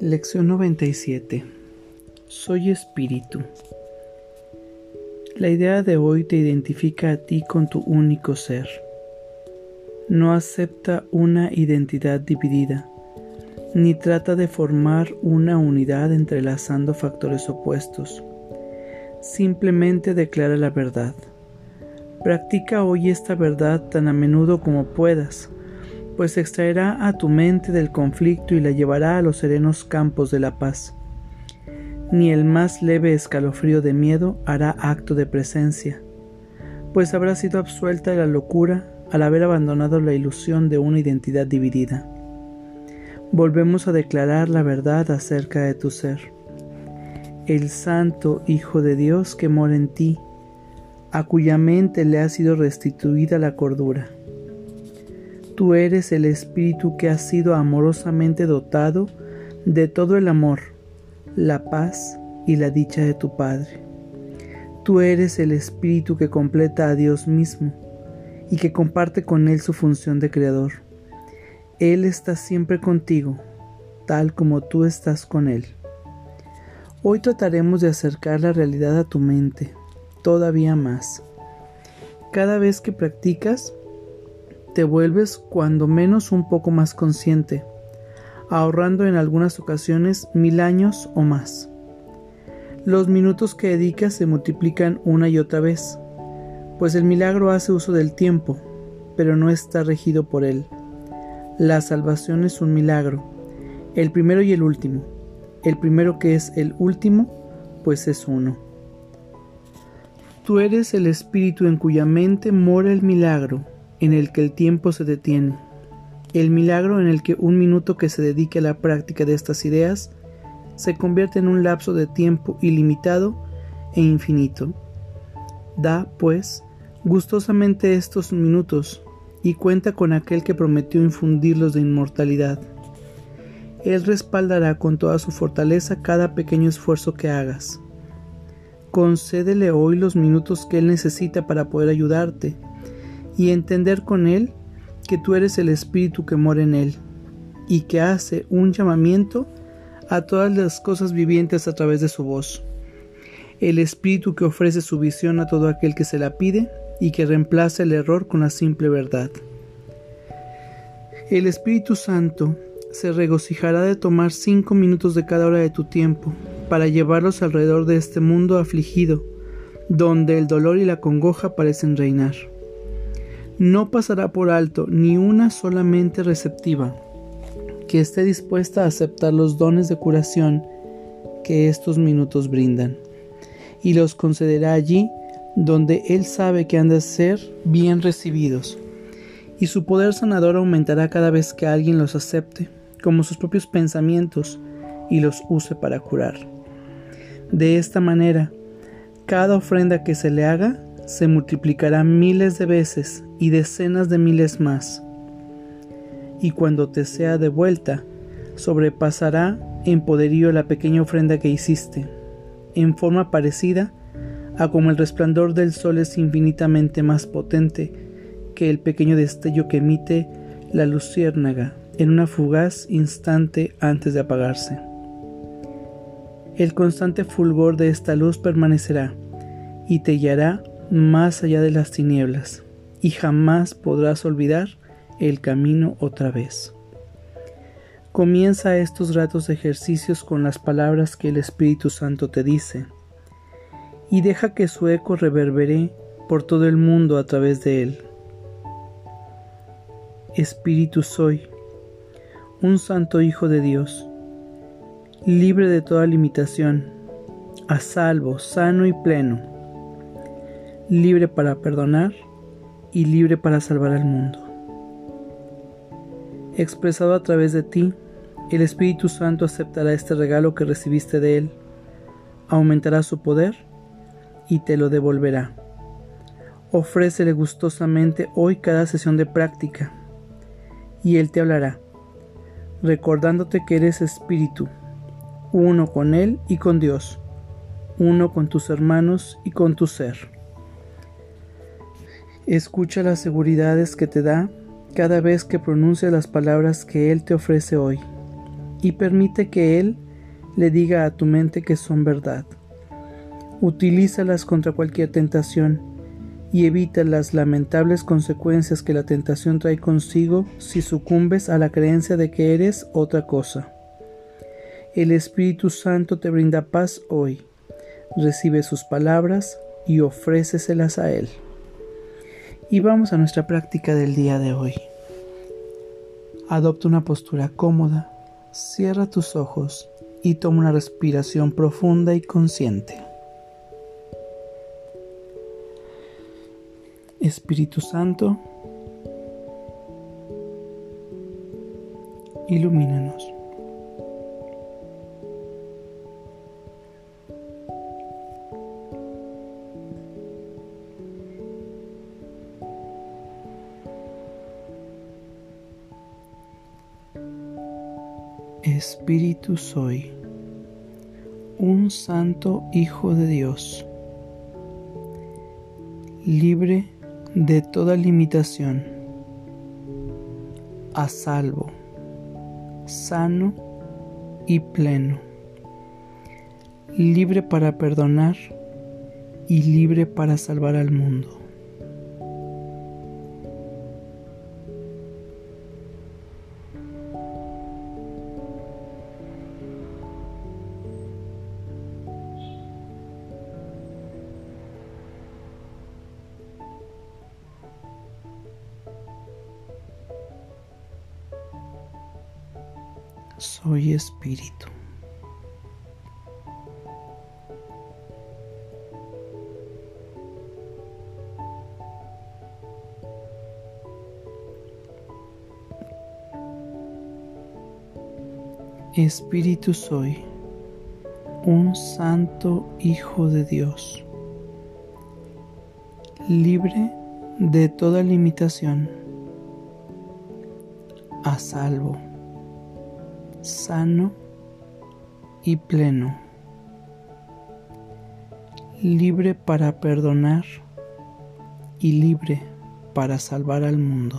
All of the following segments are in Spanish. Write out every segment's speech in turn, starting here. Lección 97. Soy espíritu. La idea de hoy te identifica a ti con tu único ser. No acepta una identidad dividida, ni trata de formar una unidad entrelazando factores opuestos. Simplemente declara la verdad. Practica hoy esta verdad tan a menudo como puedas, pues extraerá a tu mente del conflicto y la llevará a los serenos campos de la paz. Ni el más leve escalofrío de miedo hará acto de presencia, pues habrá sido absuelta de la locura al haber abandonado la ilusión de una identidad dividida. Volvemos a declarar la verdad acerca de tu ser. El santo Hijo de Dios que mora en ti, a cuya mente le ha sido restituida la cordura. Tú eres el espíritu que ha sido amorosamente dotado de todo el amor, la paz y la dicha de tu Padre. Tú eres el espíritu que completa a Dios mismo y que comparte con Él su función de creador. Él está siempre contigo, tal como tú estás con Él. Hoy trataremos de acercar la realidad a tu mente, todavía más. Cada vez que practicas, te vuelves cuando menos un poco más consciente, ahorrando en algunas ocasiones 1000 años o más. Los minutos que dedicas se multiplican una y otra vez, pues el milagro hace uso del tiempo, pero no está regido por él. La salvación es un milagro, el primero y el último, el primero que es el último, pues es uno. Tú eres el espíritu en cuya mente mora el milagro, en el que el tiempo se detiene, el milagro en el que un minuto que se dedique a la práctica de estas ideas se convierte en un lapso de tiempo ilimitado e infinito. Da, pues, gustosamente estos minutos y cuenta con aquel que prometió infundirlos de inmortalidad. Él respaldará con toda su fortaleza cada pequeño esfuerzo que hagas. Concédele hoy los minutos que él necesita para poder ayudarte, y entender con Él que tú eres el Espíritu que mora en Él y que hace un llamamiento a todas las cosas vivientes a través de su voz. El Espíritu que ofrece su visión a todo aquel que se la pide y que reemplaza el error con la simple verdad. El Espíritu Santo se regocijará de tomar 5 minutos de cada hora de tu tiempo para llevarlos alrededor de este mundo afligido, donde el dolor y la congoja parecen reinar. No pasará por alto ni una sola mente receptiva que esté dispuesta a aceptar los dones de curación que estos minutos brindan, y los concederá allí donde Él sabe que han de ser bien recibidos, y su poder sanador aumentará cada vez que alguien los acepte como sus propios pensamientos y los use para curar. De esta manera, cada ofrenda que se le haga se multiplicará miles de veces y decenas de miles más, y cuando te sea devuelta, sobrepasará en poderío la pequeña ofrenda que hiciste, en forma parecida a como el resplandor del sol es infinitamente más potente que el pequeño destello que emite la luciérnaga en una fugaz instante antes de apagarse. El constante fulgor de esta luz permanecerá y te guiará más allá de las tinieblas, y jamás podrás olvidar el camino otra vez. Comienza estos gratos ejercicios con las palabras que el Espíritu Santo te dice, y deja que su eco reverbere por todo el mundo a través de él. Espíritu soy, un santo Hijo de Dios, libre de toda limitación, a salvo, sano y pleno, libre para perdonar y libre para salvar al mundo. Expresado a través de ti, el Espíritu Santo aceptará este regalo que recibiste de Él, aumentará su poder y te lo devolverá. Ofrécele gustosamente hoy cada sesión de práctica, y Él te hablará, recordándote que eres espíritu, uno con Él y con Dios, uno con tus hermanos y con tu ser. Escucha las seguridades que te da cada vez que pronuncias las palabras que Él te ofrece hoy, y permite que él le diga a tu mente que son verdad. Utilízalas contra cualquier tentación y evita las lamentables consecuencias que la tentación trae consigo si sucumbes a la creencia de que eres otra cosa. El Espíritu Santo te brinda paz hoy. Recibe sus palabras y ofréceselas a Él. Y vamos a nuestra práctica del día de hoy. Adopta una postura cómoda, cierra tus ojos y toma una respiración profunda y consciente. Espíritu Santo, ilumínanos. Espíritu soy, un santo Hijo de Dios, libre de toda limitación, a salvo, sano y pleno, libre para perdonar y libre para salvar al mundo. Soy espíritu. Espíritu soy, un santo Hijo de Dios, libre de toda limitación, a salvo, sano y pleno, libre para perdonar y libre para salvar al mundo.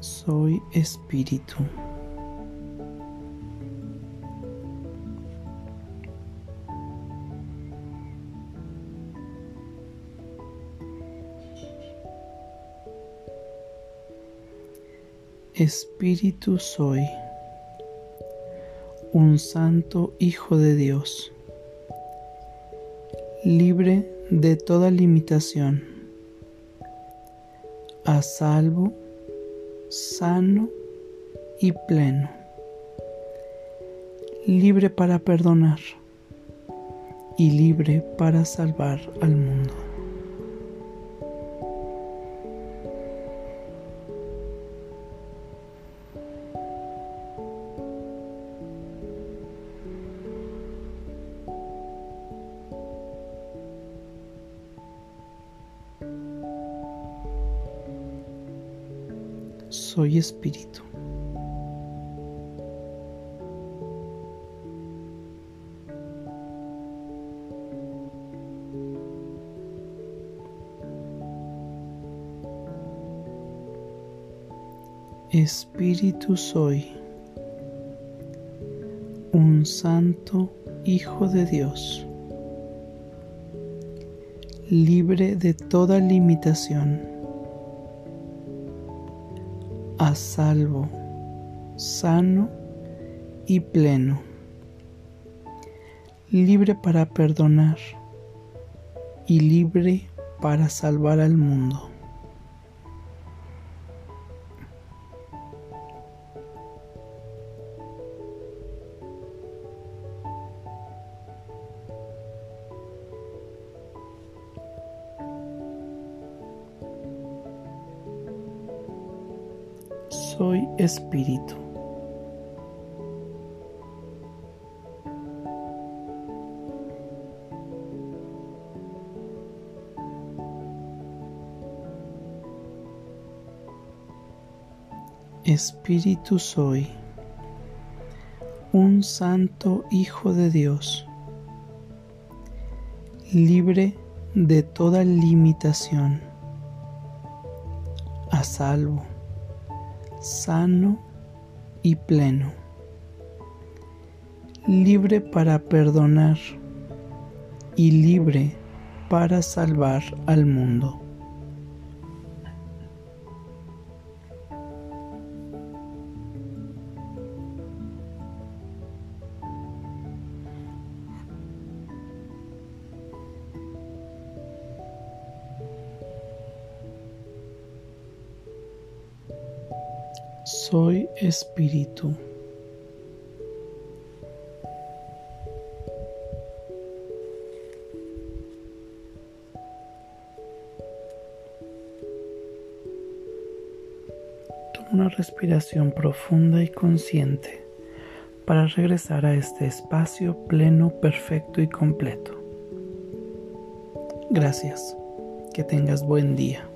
Soy espíritu. Espíritu soy, un santo Hijo de Dios, libre de toda limitación, a salvo, sano y pleno, libre para perdonar y libre para salvar al mundo. Soy espíritu. Espíritu soy, un santo Hijo de Dios, libre de toda limitación, a salvo, sano y pleno, libre para perdonar y libre para salvar al mundo. Soy espíritu. Espíritu soy, un santo Hijo de Dios, libre de toda limitación, a salvo, sano y pleno, libre para perdonar y libre para salvar al mundo. Soy espíritu. Toma una respiración profunda y consciente para regresar a este espacio pleno, perfecto y completo. Gracias. Que tengas buen día.